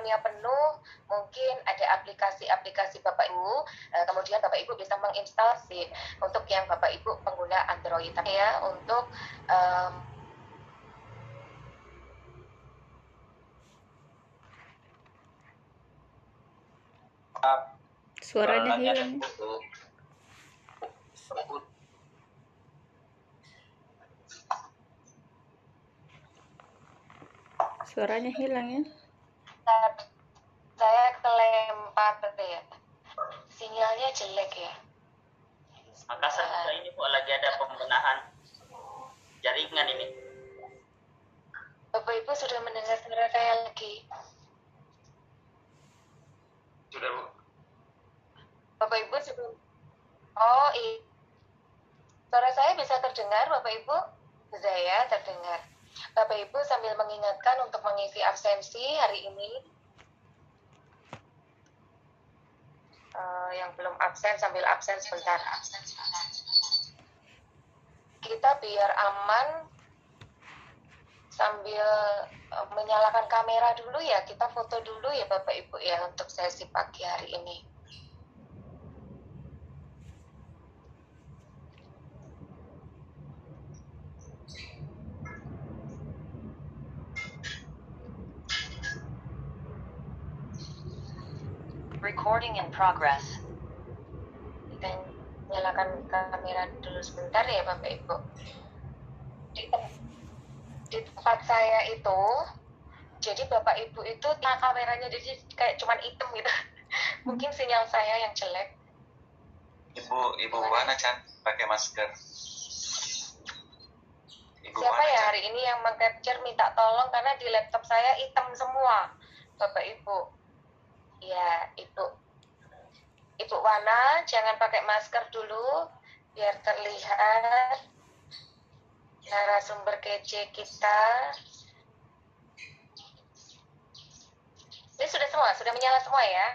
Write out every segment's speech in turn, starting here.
jadwalnya penuh, mungkin ada aplikasi-aplikasi Bapak Ibu, kemudian Bapak Ibu bisa menginstal SIP untuk yang Bapak Ibu pengguna Android ya, untuk suaranya hilang. Suaranya hilang ya. Saya kelempar ya. Sinyalnya jelek ya. Makassar kita ini kok lagi ada pembenahan jaringan ini. Bapak Ibu sudah mendengar suara saya lagi? Sudah Bu. Bapak Ibu sebelum. Oh iya. Suara saya bisa terdengar Bapak Ibu? Saya terdengar. Bapak Ibu sambil mengingatkan untuk mengisi absensi hari ini. Yang belum absen sambil absen sebentar. Kita biar aman sambil menyalakan kamera dulu ya, kita foto dulu ya Bapak Ibu ya untuk sesi pagi hari ini. Recording in progress. Kita nyalakan kamera dulu sebentar ya Bapak Ibu. Di tempat saya itu, jadi Bapak Ibu itu kameranya jadi kayak cuman hitam gitu. Mungkin sinyal saya yang jelek. Ibu mana Chan? Pakai masker. Ibu siapa mana, ya hari ini yang meng-capture minta tolong karena di laptop saya hitam semua, Bapak Ibu. Ya, Ibu Wana, jangan pakai masker dulu, biar terlihat narasumber kece kita. Ini sudah semua, sudah menyala semua ya?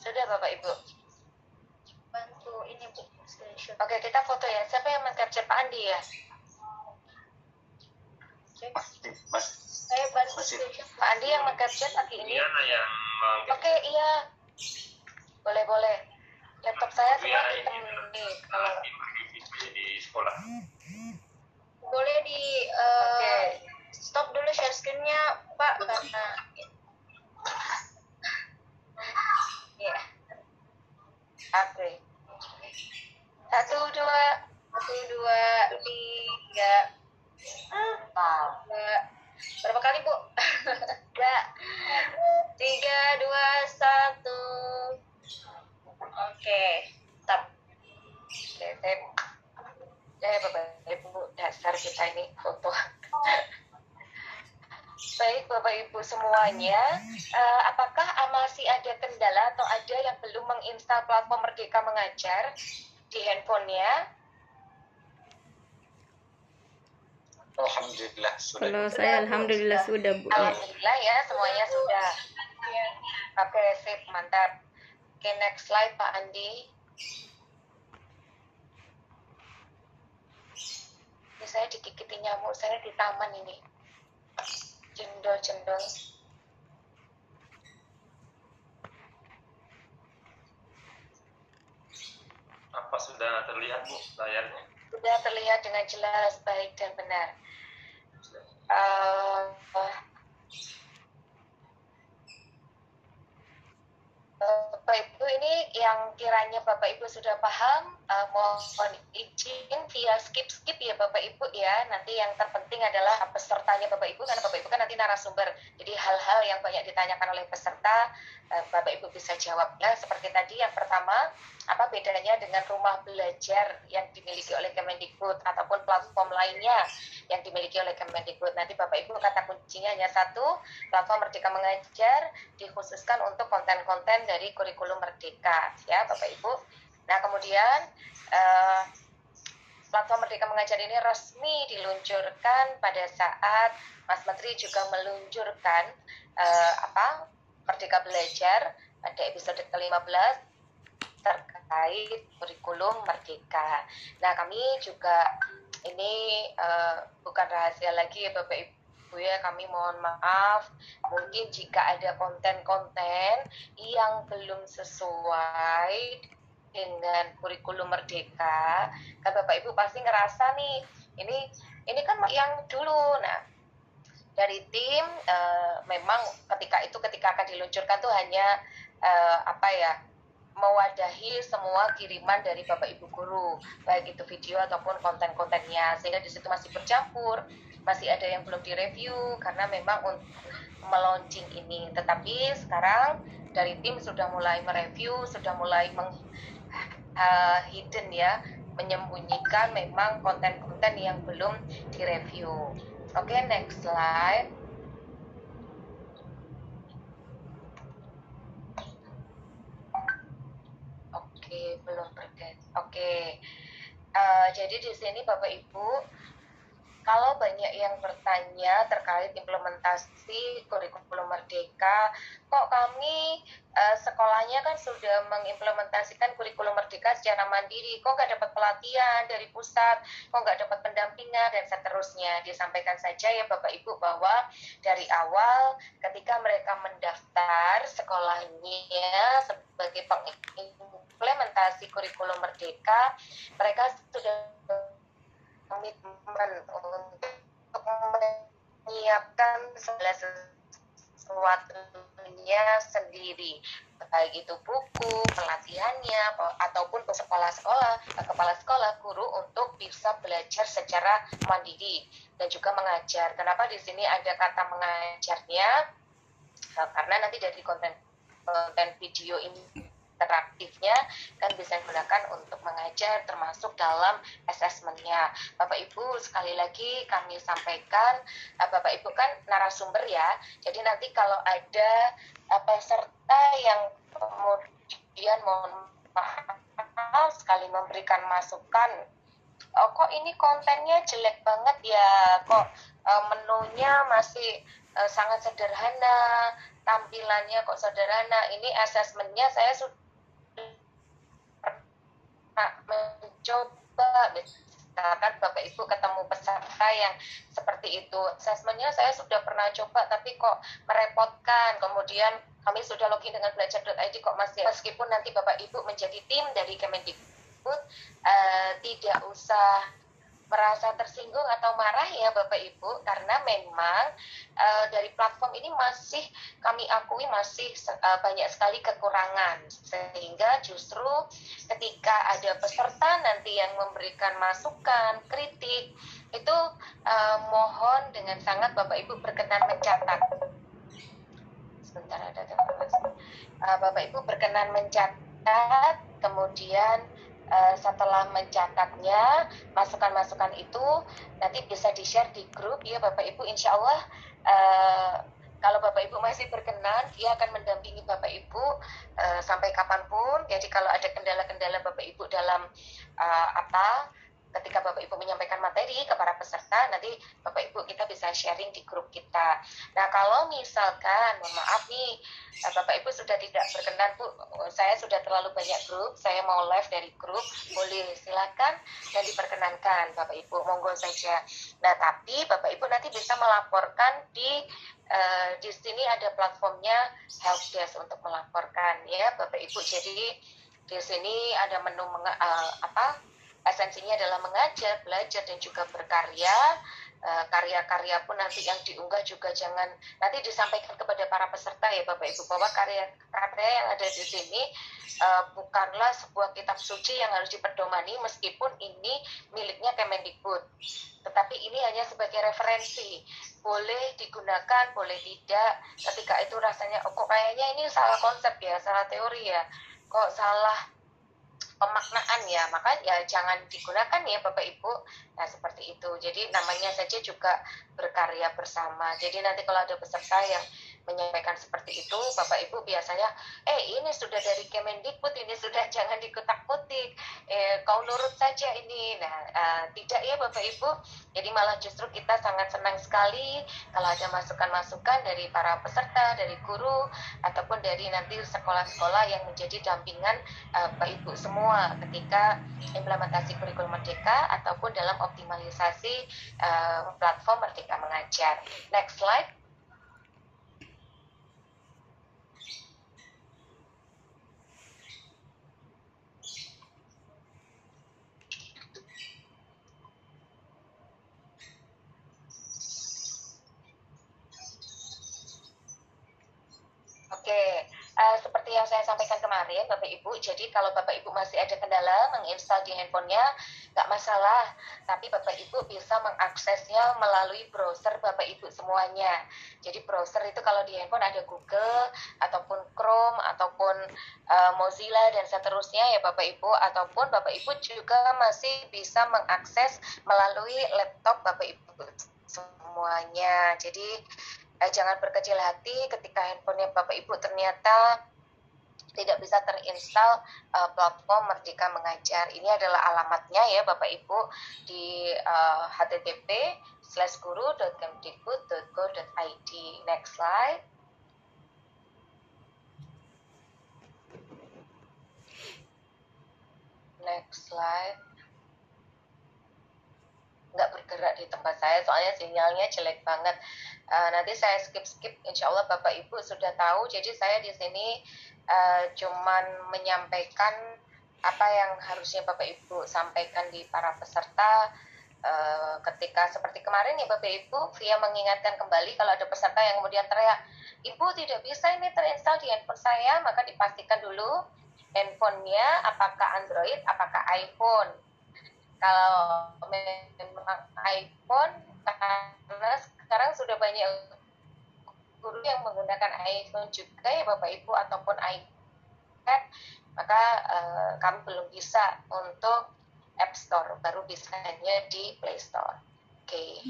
Sudah Bapak Ibu? Bantu ini Bu. Oke, kita foto ya. Siapa yang men-capture Pak Andi ya? Mas. Saya bantu Pak Andi yang meng-capture pagi ini. Oke, iya. Boleh. Laptop saya semua hitam nih. Kalau di sekolah. Boleh di stop dulu share screen-nya, Pak, karena ya. Oke. 1, 2, 3, 4. Berapa kali Bu? 3, 2, 1. Oke, stop. Saya Bapak Ibu, dasar kita ini foto. Baik Bapak Ibu semuanya, apakah masih ada kendala atau ada yang belum menginstal platform Merdeka Mengajar di handphonenya? Alhamdulillah sudah. Kalau saya alhamdulillah sudah Bu. Alhamdulillah ya semuanya sudah. Oke, sip, mantap. Oke, next slide Pak Andi. Ini saya digigiti nyamuk, saya di taman ini. Jendol. Apa sudah terlihat Bu layarnya? Sudah terlihat dengan jelas, baik dan benar. Bapak Ibu ini yang kiranya Bapak Ibu sudah paham, mohon izin via skip ya Bapak Ibu ya. Nanti yang terpenting adalah pesertanya Bapak Ibu, karena Bapak Ibu kan nanti narasumber. Jadi hal-hal yang banyak ditanyakan oleh peserta, Bapak Ibu bisa jawabnya. Seperti tadi yang pertama, apa bedanya dengan rumah belajar yang dimiliki oleh Kemendikbud ataupun platform lainnya yang dimiliki oleh Kemendikbud. Nanti Bapak Ibu kata kuncinya hanya satu, platform Merdeka Mengajar dikhususkan untuk konten-konten dari kurikulum Merdeka ya Bapak Ibu. Nah kemudian platform Merdeka Mengajar ini resmi diluncurkan pada saat Mas Menteri juga meluncurkan Merdeka Belajar pada episode ke-15 terkait kurikulum Merdeka. Nah, kami juga ini bukan rahasia lagi ya Bapak Ibu Ibu ya, kami mohon maaf mungkin jika ada konten-konten yang belum sesuai dengan kurikulum Merdeka, kan Bapak Ibu pasti ngerasa nih, ini kan yang dulu. Nah, dari tim memang ketika akan diluncurkan tuh hanya mewadahi semua kiriman dari Bapak Ibu guru, baik itu video ataupun konten-kontennya, sehingga di situ masih bercampur, masih ada yang belum direview karena memang untuk meluncurkan ini. Tetapi sekarang dari tim sudah mulai mereview, sudah mulai hidden ya, menyembunyikan memang konten-konten yang belum direview. Oke, next slide. Belum berkait. Oke. Jadi di sini Bapak Ibu, kalau banyak yang bertanya terkait implementasi kurikulum Merdeka, kok kami sekolahnya kan sudah mengimplementasikan kurikulum Merdeka secara mandiri, kok nggak dapat pelatihan dari pusat, kok nggak dapat pendampingan, dan seterusnya. Disampaikan saja ya Bapak Ibu bahwa dari awal ketika mereka mendaftar sekolahnya sebagai pengimplementasi kurikulum Merdeka, mereka sudah komitmen untuk menyiapkan segala sesuatunya sendiri, baik itu buku, pelatihannya, ataupun kepala sekolah, guru untuk bisa belajar secara mandiri dan juga mengajar. Kenapa di sini ada kata mengajarnya? Karena nanti dari konten video ini interaktifnya kan bisa digunakan untuk mengajar, termasuk dalam asesmennya. Bapak Ibu, sekali lagi kami sampaikan, Bapak Ibu kan narasumber ya, jadi nanti kalau ada peserta yang kemudian mohon maaf sekali memberikan masukan, kok ini kontennya jelek banget ya, kok menunya masih sangat sederhana, tampilannya kok sederhana, ini asesmennya saya sudah mencoba. Misalkan Bapak Ibu ketemu peserta yang seperti itu, asesmennya saya sudah pernah coba tapi kok merepotkan, kemudian kami sudah login dengan belajar.id kok masih. Meskipun nanti Bapak Ibu menjadi tim dari Kemendikbud, tidak usah merasa tersinggung atau marah ya Bapak Ibu, karena memang dari platform ini masih kami akui masih banyak sekali kekurangan, sehingga justru ketika ada peserta nanti yang memberikan masukan, kritik itu mohon dengan sangat Bapak Ibu berkenan mencatat. Sebentar ada teman-teman. Bapak Ibu berkenan mencatat, kemudian setelah mencatatnya, masukan-masukan itu nanti bisa di-share di grup ya Bapak Ibu. Insya Allah kalau Bapak Ibu masih berkenan, dia akan mendampingi Bapak Ibu sampai kapanpun. Jadi kalau ada kendala-kendala Bapak Ibu dalam ketika Bapak Ibu menyampaikan materi ke para peserta, nanti Bapak Ibu kita bisa sharing di grup kita. Nah, kalau misalkan, mohon maaf nih, Bapak Ibu sudah tidak berkenan, Bu, saya sudah terlalu banyak grup, saya mau live dari grup, boleh silakan dan diperkenankan Bapak Ibu, monggo saja. Nah, tapi Bapak Ibu nanti bisa melaporkan di sini ada platformnya helpdesk untuk melaporkan ya Bapak Ibu. Jadi di sini ada menu esensinya adalah mengajar, belajar, dan juga berkarya. Karya-karya pun nanti yang diunggah juga jangan, nanti disampaikan kepada para peserta ya Bapak Ibu, bahwa karya-karya yang ada di sini bukanlah sebuah kitab suci yang harus diperdomani, meskipun ini miliknya Kemendikbud. Tetapi ini hanya sebagai referensi, boleh digunakan, boleh tidak. Ketika itu rasanya, kok kayaknya ini salah konsep ya, salah teori ya, kok salah pemaknaan ya, maka ya jangan digunakan ya Bapak Ibu. Nah, seperti itu. Jadi namanya saja juga berkarya bersama. Jadi nanti kalau ada peserta yang menyampaikan seperti itu, Bapak Ibu biasanya, ini sudah dari Kemendikbud, ini sudah, jangan dikutak-kutik, kau nurut saja ini. Nah, tidak ya Bapak Ibu, jadi malah justru kita sangat senang sekali kalau ada masukan-masukan dari para peserta, dari guru, ataupun dari nanti sekolah-sekolah yang menjadi dampingan Bapak Ibu semua ketika implementasi kurikulum Merdeka ataupun dalam optimalisasi platform Merdeka Mengajar. Next slide. Seperti yang saya sampaikan kemarin, Bapak Ibu, jadi kalau Bapak Ibu masih ada kendala menginstal di handphonenya, nggak masalah, tapi Bapak Ibu bisa mengaksesnya melalui browser Bapak Ibu semuanya. Jadi browser itu kalau di handphone ada Google, ataupun Chrome, ataupun Mozilla, dan seterusnya ya Bapak Ibu, ataupun Bapak Ibu juga masih bisa mengakses melalui laptop Bapak Ibu semuanya. Jadi jangan berkecil hati ketika handphonenya Bapak Ibu ternyata tidak bisa terinstall platform Merdeka Mengajar. Ini adalah alamatnya ya Bapak Ibu di http:/guru.kemdikbud.go.id. Next slide. Next slide. Nggak bergerak di tempat saya, soalnya sinyalnya jelek banget. Nanti saya skip, insya Allah Bapak Ibu sudah tahu. Jadi saya di sini cuman menyampaikan apa yang harusnya Bapak Ibu sampaikan di para peserta. Ketika seperti kemarin ya Bapak Ibu, Fia mengingatkan kembali kalau ada peserta yang kemudian teriak, "Ibu tidak bisa ini terinstall di handphone saya," maka dipastikan dulu handphonenya apakah Android, apakah iPhone. Kalau memang iPhone, karena sekarang sudah banyak guru yang menggunakan iPhone juga ya Bapak Ibu, ataupun iPad, maka kami belum bisa untuk App Store, baru bisanya di Play Store. Oke.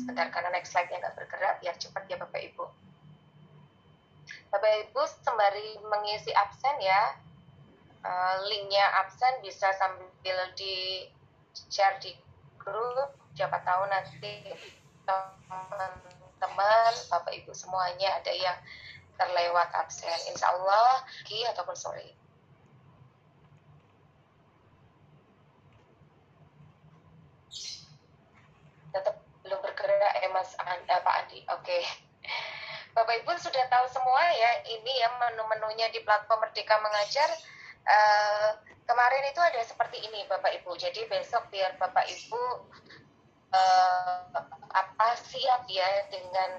Sebentar, karena next slide-nya nggak bergerak, biar cepat ya Bapak Ibu. Bapak Ibu sembari mengisi absen ya, linknya absen bisa sambil di share di grup, siapa tahu nanti teman-teman Bapak Ibu semuanya ada yang terlewat absen, insya Allah pagi ataupun sore. Tetap belum bergerak Pak Andi. Oke. Bapak Ibu sudah tahu semua ya, ini ya menu-menunya di platform Merdeka Mengajar. Kemarin itu ada seperti ini Bapak Ibu, jadi besok biar Bapak Ibu siap ya dengan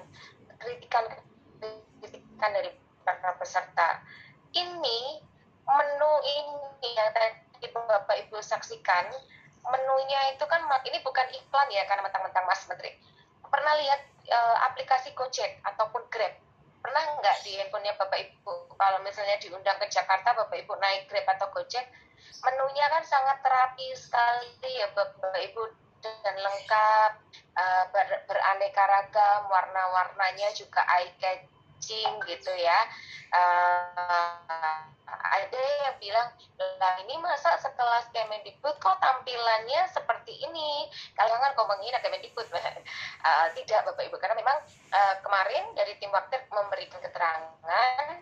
kritikan dari para peserta. Ini menu ini yang tadi Bapak Ibu saksikan, menunya itu kan ini bukan iklan ya, karena mentang-mentang Mas Menteri pernah lihat aplikasi Gojek ataupun Grab. Pernah nggak di handphonenya Bapak Ibu? Kalau misalnya diundang ke Jakarta, Bapak Ibu naik Grab atau Gojek, menunya kan sangat terapi sekali ya Bapak Ibu, dengan lengkap, beraneka ragam, warna-warnanya juga eye-catching gitu ya. Ada yang bilang, "Lah ini masa setelah Kemendikbud kok tampilannya seperti ini? Kalangan kok menghina Kemendikbud." Tidak Bapak Ibu, karena memang kemarin dari tim Waktir memberikan keterangan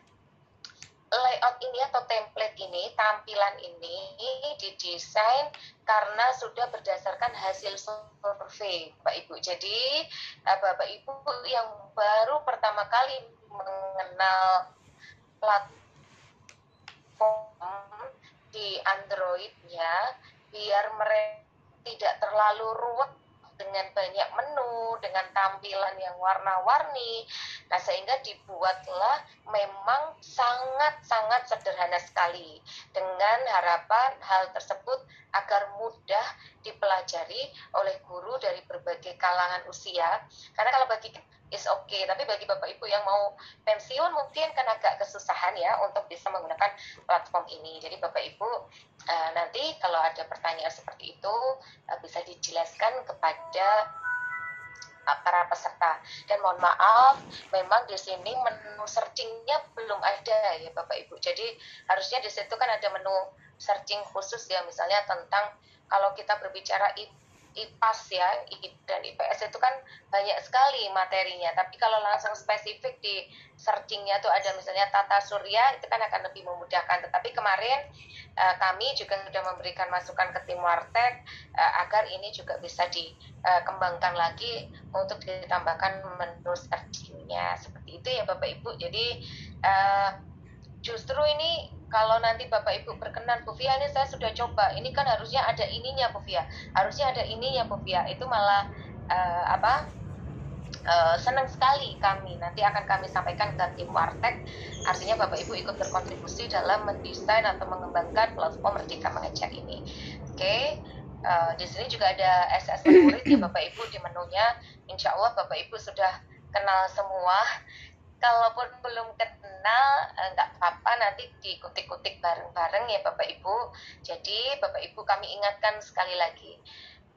layout ini atau template ini, tampilan ini didesain karena sudah berdasarkan hasil survei Bapak Ibu. Jadi Bapak Ibu yang baru pertama kali mengenal platform di Android-nya, biar mereka tidak terlalu ruwet dengan banyak menu, dengan tampilan yang warna-warni. Nah, sehingga dibuatlah memang sangat-sangat sederhana sekali, dengan harapan hal tersebut agar mudah dipelajari oleh guru dari berbagai kalangan usia. Karena kalau bagi is okay, tapi bagi Bapak Ibu yang mau pensiun mungkin kan agak kesusahan ya untuk bisa menggunakan platform ini. Jadi Bapak Ibu nanti kalau ada pertanyaan seperti itu bisa dijelaskan kepada para peserta. Dan mohon maaf, memang di sini menu searchingnya belum ada ya Bapak Ibu. Jadi harusnya di situ kan ada menu searching khusus ya, misalnya tentang kalau kita berbicara IPAS ya, dan IPS itu kan banyak sekali materinya. Tapi kalau langsung spesifik di searchingnya tuh ada misalnya tata surya, itu kan akan lebih memudahkan. Tetapi kemarin kami juga sudah memberikan masukan ke tim warteg agar ini juga bisa dikembangkan lagi untuk ditambahkan menu searchingnya. Seperti itu ya Bapak Ibu. Jadi justru ini kalau nanti Bapak Ibu berkenan, Bu Fia, ini saya sudah coba. Ini kan harusnya ada ininya, Bu Fia. Harusnya ada ininya, Bu Fia. Itu malah senang sekali kami. Nanti akan kami sampaikan ke tim warteg. Artinya Bapak Ibu ikut berkontribusi dalam mendesain atau mengembangkan platform Merdeka Mengajar ini. Oke. Di sini juga ada SSO murid ya Bapak Ibu di menunya. Insya Allah Bapak Ibu sudah kenal semua. Kalaupun belum kenal, nggak apa-apa, nanti dikutik-kutik bareng-bareng ya Bapak Ibu. Jadi Bapak Ibu kami ingatkan sekali lagi,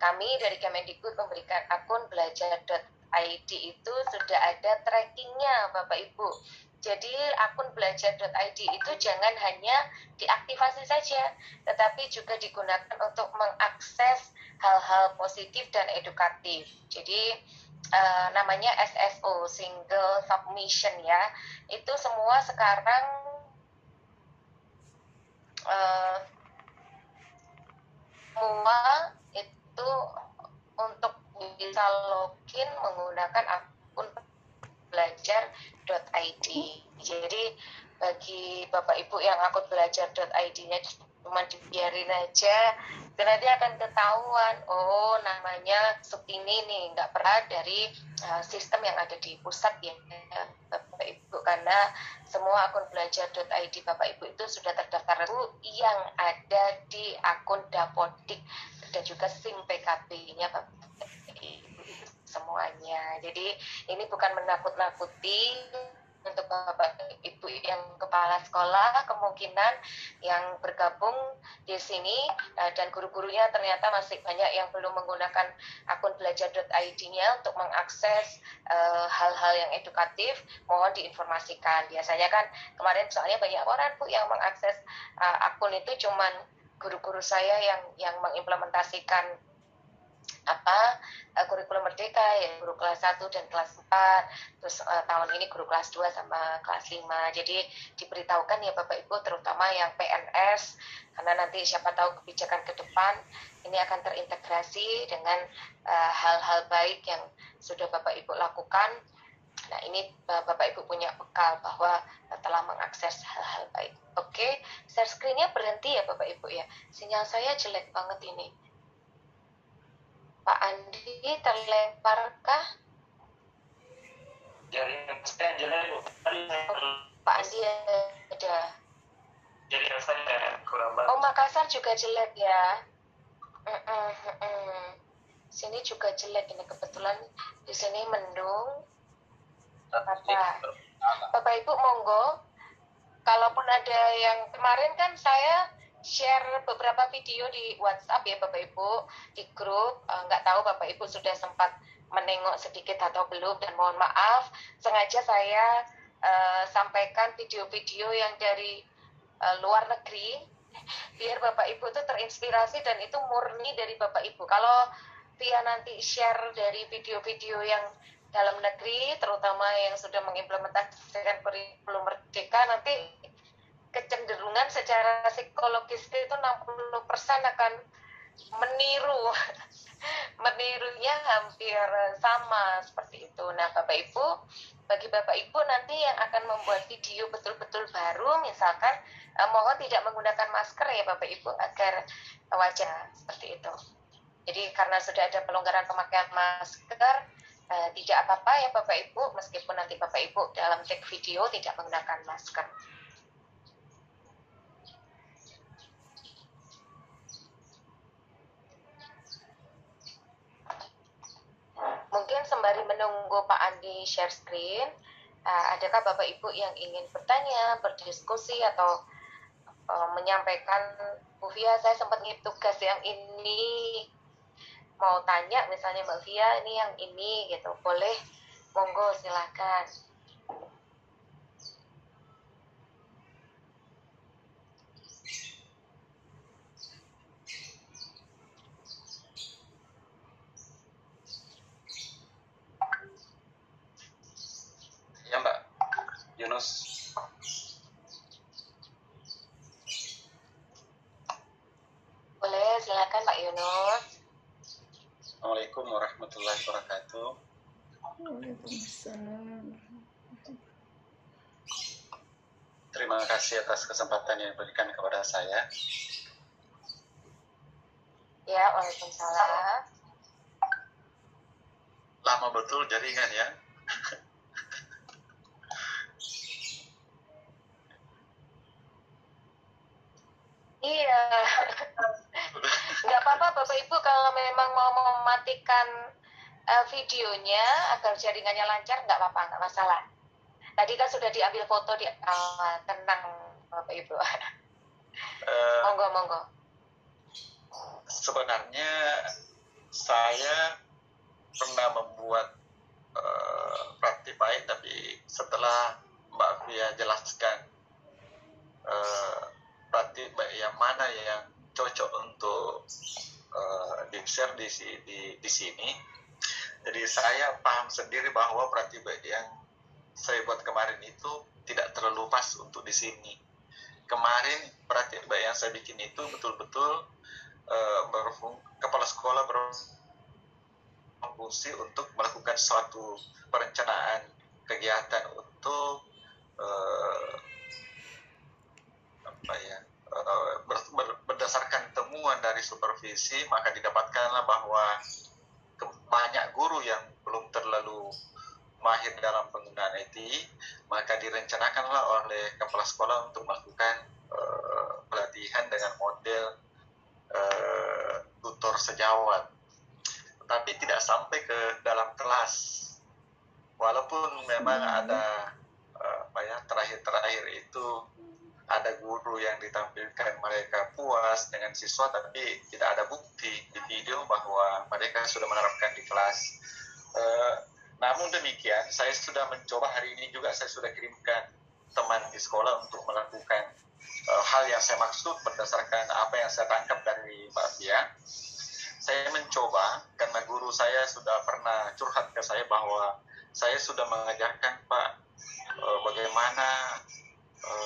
kami dari Kemendikbud memberikan akun belajar.id itu sudah ada trackingnya Bapak Ibu. Jadi akun belajar.id itu jangan hanya diaktifasi saja, tetapi juga digunakan untuk mengakses hal-hal positif dan edukatif. Jadi namanya SSO, single submission ya, itu semua sekarang semua itu untuk bisa login menggunakan akun belajar.id. Jadi bagi Bapak Ibu yang akun belajar.id-nya cuma dibiarin aja, dan nanti akan ketahuan, oh namanya ini nih, nggak pernah dari sistem yang ada di pusat ya Bapak Ibu, karena semua akun belajar.id Bapak Ibu itu sudah terdaftar yang ada di akun Dapodik dan juga SIM PKB-nya Bapak Ibu semuanya. Jadi ini bukan menakut-nakuti. Untuk Bapak Ibu yang kepala sekolah kemungkinan yang bergabung di sini dan guru-gurunya ternyata masih banyak yang belum menggunakan akun belajar.id-nya untuk mengakses hal-hal yang edukatif, mohon diinformasikan. Biasanya kan kemarin soalnya banyak orang Bu yang mengakses akun itu cuman guru-guru saya yang mengimplementasikan kurikulum merdeka ya, guru kelas 1 dan kelas 4, terus tahun ini guru kelas 2 sama kelas 5. Jadi diberitahukan ya Bapak Ibu, terutama yang PNS, karena nanti siapa tahu kebijakan ke depan ini akan terintegrasi dengan hal-hal baik yang sudah Bapak Ibu lakukan. Nah ini Bapak Ibu punya bekal bahwa telah mengakses hal-hal baik. Oke, share screen-nya berhenti ya Bapak Ibu ya, sinyal saya jelek banget ini. Pak Andi terlemparkah? Pak Andi ada. Oh Makassar juga jelek ya. Sini juga jelek ini, kebetulan di sini mendung. Bapak Ibu monggo. Kalaupun ada yang kemarin kan saya share beberapa video di WhatsApp ya Bapak Ibu, di grup, nggak tahu Bapak Ibu sudah sempat menengok sedikit atau belum, dan mohon maaf, sengaja saya sampaikan video-video yang dari luar negeri, biar Bapak Ibu itu terinspirasi dan itu murni dari Bapak Ibu. Kalau Pia nanti share dari video-video yang dalam negeri, terutama yang sudah mengimplementasikan kurikulum merdeka, nanti kecenderungan secara psikologis itu 60% akan menirunya hampir sama seperti itu. Nah Bapak Ibu, bagi Bapak Ibu nanti yang akan membuat video betul-betul baru, misalkan mohon tidak menggunakan masker ya Bapak Ibu, agar wajah seperti itu. Jadi karena sudah ada pelonggaran pemakaian masker, tidak apa-apa ya Bapak Ibu, meskipun nanti Bapak Ibu dalam take video tidak menggunakan masker. Mungkin sembari menunggu Pak Andi share screen, adakah Bapak Ibu yang ingin bertanya, berdiskusi, atau menyampaikan, Bu Fia, saya sempat ngip tugas yang ini, mau tanya misalnya Mbak Via ini yang ini gitu, boleh, monggo silakan. Ya Mbak Yunus. Boleh, silakan Pak Yunus. Assalamualaikum warahmatullahi wabarakatuh. Waalaikumsalam. Terima kasih atas kesempatan yang diberikan kepada saya. Ya, waalaikumsalam. Lama betul jaringan ya. Iya, nggak apa-apa Bapak Ibu kalau memang mau mematikan videonya agar jaringannya lancar, nggak apa-apa, nggak masalah. Tadi kan sudah diambil foto di awal, tenang Bapak Ibu. Monggo. Sebenarnya saya pernah membuat praktik baik, tapi setelah Mbak Fia jelaskan praktik baik yang mana yang cocok untuk di-share di sini. Jadi saya paham sendiri bahwa praktik baik yang saya buat kemarin itu tidak terlalu pas untuk di sini. Kemarin praktik baik yang saya bikin itu betul-betul kepala sekolah berfungsi untuk melakukan suatu perencanaan kegiatan untuk berdasarkan temuan dari supervisi, maka didapatkanlah bahwa banyak guru yang belum terlalu mahir dalam penggunaan IT, maka direncanakanlah oleh kepala sekolah untuk melakukan pelatihan dengan model tutor sejawat, tapi tidak sampai ke dalam kelas, walaupun memang ada terakhir-terakhir itu ada guru yang ditampilkan mereka puas dengan siswa, tapi tidak ada bukti di video bahwa mereka sudah menerapkan di kelas. Namun demikian, saya sudah mencoba hari ini juga, saya sudah kirimkan teman di sekolah untuk melakukan hal yang saya maksud berdasarkan apa yang saya tangkap dari Mbak Fia. Saya mencoba, karena guru saya sudah pernah curhat ke saya bahwa saya sudah mengajarkan, Pak, bagaimana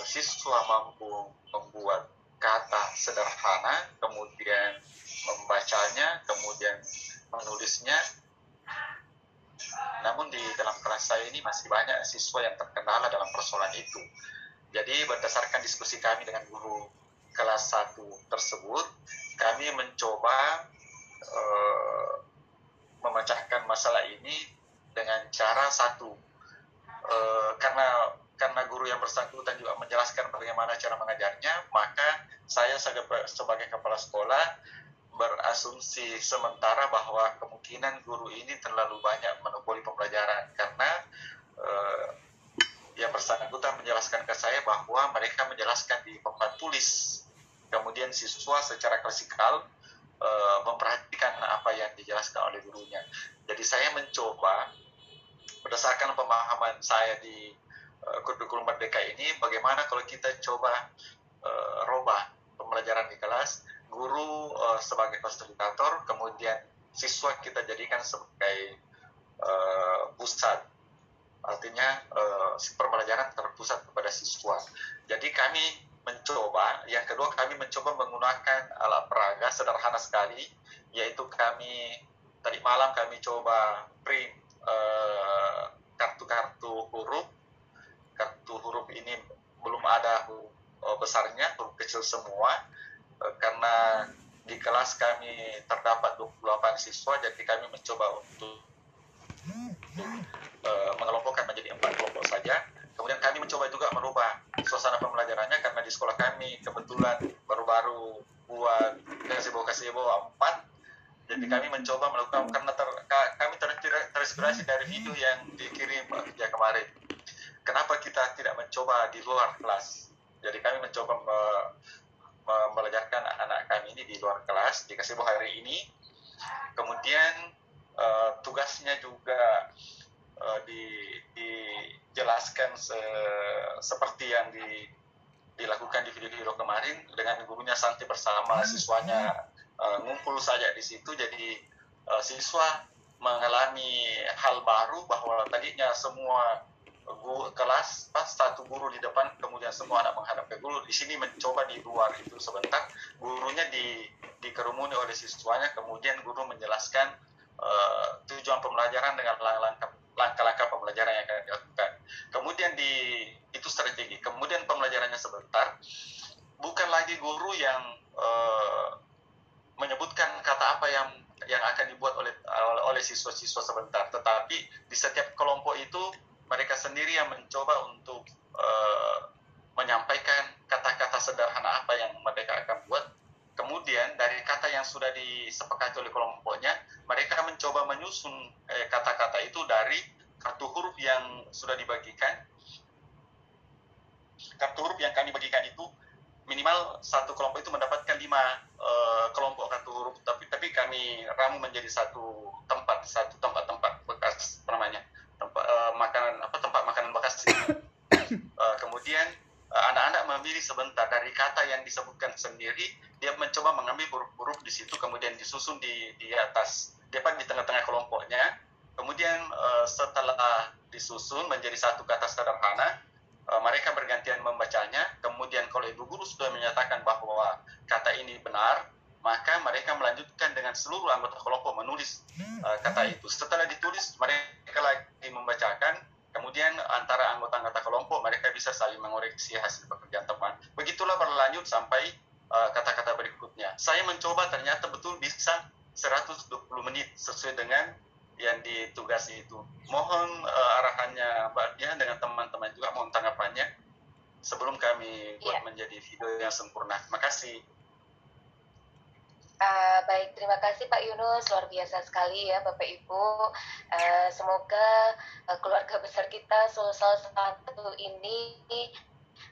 siswa mampu membuat kata sederhana, kemudian membacanya, kemudian menulisnya. Namun di dalam kelas saya ini masih banyak siswa yang terkendala dalam persoalan itu. Jadi berdasarkan diskusi kami dengan guru kelas 1 tersebut, kami mencoba memecahkan masalah ini dengan cara satu. Karena guru yang bersangkutan juga menjelaskan bagaimana cara mengajarnya, maka saya sebagai kepala sekolah berasumsi sementara bahwa kemungkinan guru ini terlalu banyak monopoli pembelajaran, karena yang bersangkutan menjelaskan ke saya bahwa mereka menjelaskan di papan tulis, kemudian siswa secara klasikal memperhatikan apa yang dijelaskan oleh gurunya. Jadi saya mencoba berdasarkan pemahaman saya di Kurikulum Merdeka ini, bagaimana kalau kita coba robah pembelajaran di kelas, guru sebagai fasilitator, kemudian siswa kita jadikan sebagai pusat, artinya pembelajaran terpusat kepada siswa. Jadi kami mencoba, yang kedua kami mencoba menggunakan alat peraga sederhana sekali, yaitu kami tadi malam kami coba print kartu-kartu huruf. Kartu huruf ini belum ada huruf besarnya, huruf kecil semua, karena di kelas kami terdapat 28 siswa, jadi kami mencoba untuk mengelompokkan menjadi 4 kelompok saja. Kemudian kami mencoba juga merubah suasana pembelajarannya, karena di sekolah kami kebetulan baru-baru buat gazebo 4, jadi kami mencoba melakukan, karena kami terinspirasi dari video yang dikirim ya kemarin. Kenapa kita tidak mencoba di luar kelas? Jadi kami mencoba membelajarkan anak kami ini di luar kelas. Dikasih bahwa hari ini Kemudian tugasnya juga dijelaskan seperti yang dilakukan di video kemarin dengan gurunya santai bersama siswanya ngumpul saja di situ. Jadi siswa mengalami hal baru bahwa tadinya semua guru kelas pas satu guru di depan kemudian semua anak menghadap ke guru. Di sini mencoba di luar itu sebentar, gurunya dikerumuni oleh siswanya, kemudian guru menjelaskan tujuan pembelajaran dengan langkah-langkah pembelajaran yang akan dilakukan. Kemudian itu strategi. Kemudian pembelajarannya sebentar, bukan lagi guru yang menyebutkan kata apa yang akan dibuat oleh siswa-siswa sebentar, tetapi di setiap kelompok itu mereka sendiri yang mencoba untuk menyampaikan kata-kata sederhana apa yang mereka akan buat. Kemudian dari kata yang sudah disepakati oleh kelompoknya, mereka mencoba menyusun kata-kata itu dari kartu huruf yang kami bagikan itu minimal satu kelompok itu mendapatkan 5 kelompok kartu huruf, tapi kami ramu menjadi satu tempat bekas namanya tempat makanan bekas. Kemudian anak-anak memilih sebentar dari kata yang disebutkan sendiri, dia mencoba mengambil huruf-huruf di situ kemudian disusun di atas depan di tengah-tengah kelompoknya. Kemudian setelah disusun menjadi satu kata sederhana, mereka bergantian membacanya. Kemudian kalau ibu guru sudah menyatakan bahwa kata ini benar, maka mereka melanjutkan dengan seluruh anggota kelompok menulis kata itu. Setelah ditulis, mereka lagi membacakan. Kemudian antara anggota-anggota kelompok mereka bisa saling mengoreksi hasil pekerjaan teman. Begitulah berlanjut sampai kata-kata berikutnya. Saya mencoba, ternyata betul bisa 120 menit sesuai dengan yang ditugasi itu. Mohon arahannya Mbak Dia dengan teman-teman juga, mohon tanggapannya sebelum kami buat menjadi video yang sempurna. Terima kasih. Baik, terima kasih Pak Yunus, luar biasa sekali ya Bapak Ibu. Semoga keluarga besar kita Sulsel 1 ini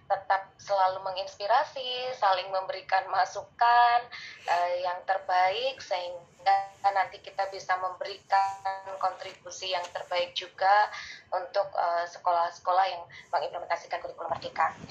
tetap selalu menginspirasi, saling memberikan masukan yang terbaik sehingga nanti kita bisa memberikan kontribusi yang terbaik juga untuk sekolah-sekolah yang mengimplementasikan kurikulum merdeka.